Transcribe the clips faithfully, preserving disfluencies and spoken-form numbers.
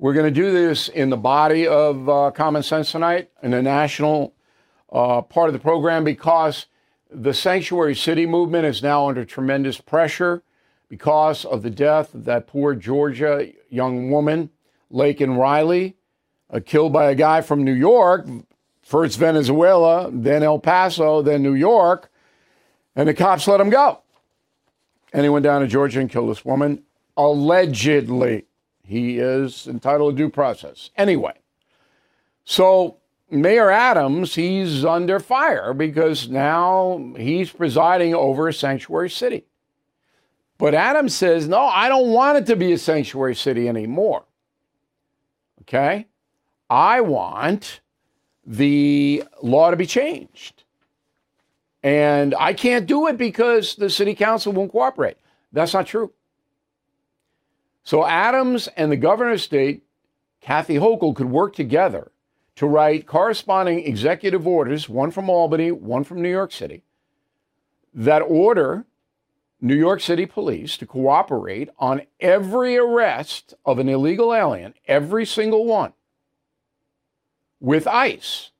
We're going to do this in the body of uh, Common Sense tonight, in the national uh, part of the program, because the sanctuary city movement is now under tremendous pressure because of the death of that poor Georgia young woman, Laken Riley, uh, killed by a guy from New York, first Venezuela, then El Paso, then New York, and the cops let him go. And he went down to Georgia and killed this woman, allegedly. He is entitled to due process. Anyway, so Mayor Adams, he's under fire because now he's presiding over a sanctuary city. But Adams says, no, I don't want it to be a sanctuary city anymore. Okay? I want the law to be changed. And I can't do it because the city council won't cooperate. That's not true. So Adams and the governor of state, Kathy Hochul, could work together to write corresponding executive orders, one from Albany, one from New York City, that order New York City police to cooperate on every arrest of an illegal alien, every single one, with ICE,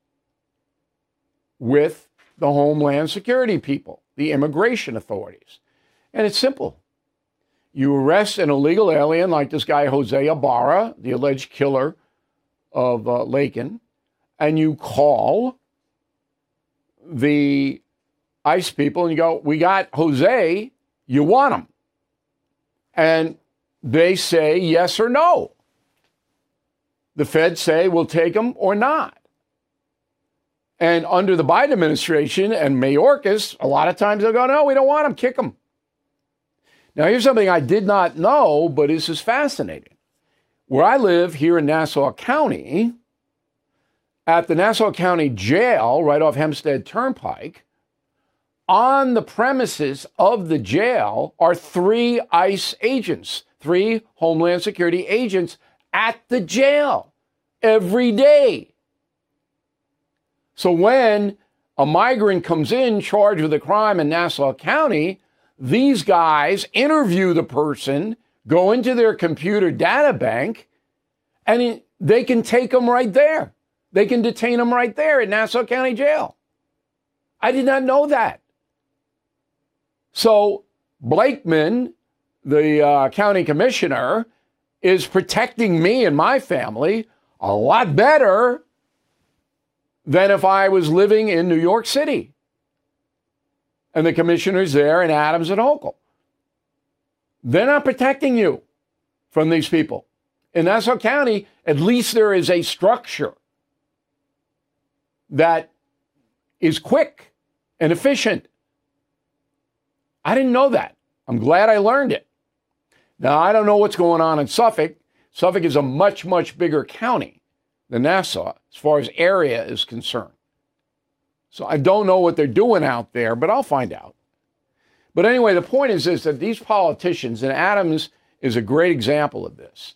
with the Homeland Security people, the immigration authorities. And it's simple. You arrest an illegal alien like this guy, Jose Ibarra, the alleged killer of uh, Laken, and you call the ICE people and you go, we got Jose, you want him? And they say yes or no. The feds say we'll take him or not. And under the Biden administration and Mayorkas, a lot of times they'll go, no, we don't want him, kick him. Now, here's something I did not know, but this is fascinating. Where I live here in Nassau County, at the Nassau County Jail, right off Hempstead Turnpike, on the premises of the jail are three ICE agents, three Homeland Security agents at the jail every day. So when a migrant comes in charged with a crime in Nassau County, these guys interview the person, go into their computer data bank, and they can take them right there. They can detain them right there at Nassau County Jail. I did not know that. So Blakeman, the uh, county commissioner, is protecting me and my family a lot better than if I was living in New York City. And the commissioners there and Adams and Hochul. They're not protecting you from these people. In Nassau County, at least there is a structure that is quick and efficient. I didn't know that. I'm glad I learned it. Now, I don't know what's going on in Suffolk. Suffolk is a much, much bigger county than Nassau as far as area is concerned. So I don't know what they're doing out there, but I'll find out. But anyway, the point is this, that these politicians, and Adams is a great example of this.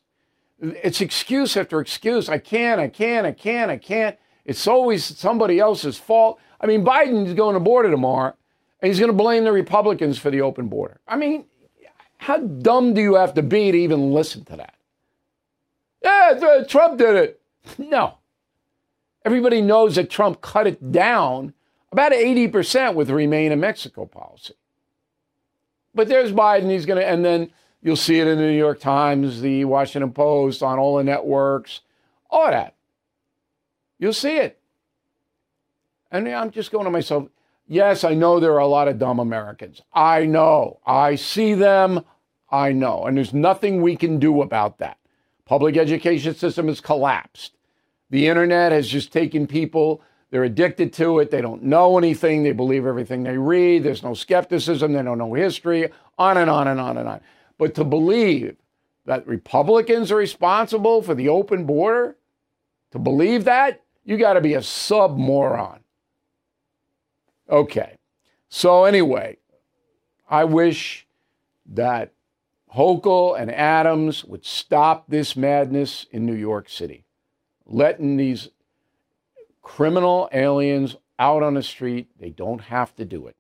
It's excuse after excuse. I can't, I can't, I can't, I can't. It's always somebody else's fault. I mean, Biden is going to border tomorrow, and he's going to blame the Republicans for the open border. I mean, how dumb do you have to be to even listen to that? Yeah, Trump did it. No. Everybody knows that Trump cut it down about eighty percent with the Remain in Mexico policy. But there's Biden. He's going to, and then you'll see it in the New York Times, the Washington Post, on all the networks, all that. You'll see it. And I'm just going to myself, yes, I know there are a lot of dumb Americans. I know. I see them. I know. And there's nothing we can do about that. Public education system has collapsed. The internet has just taken people. They're addicted to it. They don't know anything. They believe everything they read. There's no skepticism. They don't know history. on and on and on and on. But to believe that Republicans are responsible for the open border, to believe that, you got to be a sub-moron. Okay. So anyway, I wish that Hochul and Adams would stop this madness in New York City, letting these criminal aliens out on the street. They don't have to do it.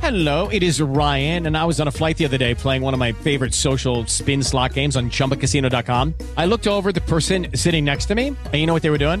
Hello, it is Ryan, and I was on a flight the other day playing one of my favorite social spin slot games on chumba casino dot com. I looked over at the person sitting next to me, and you know what they were doing?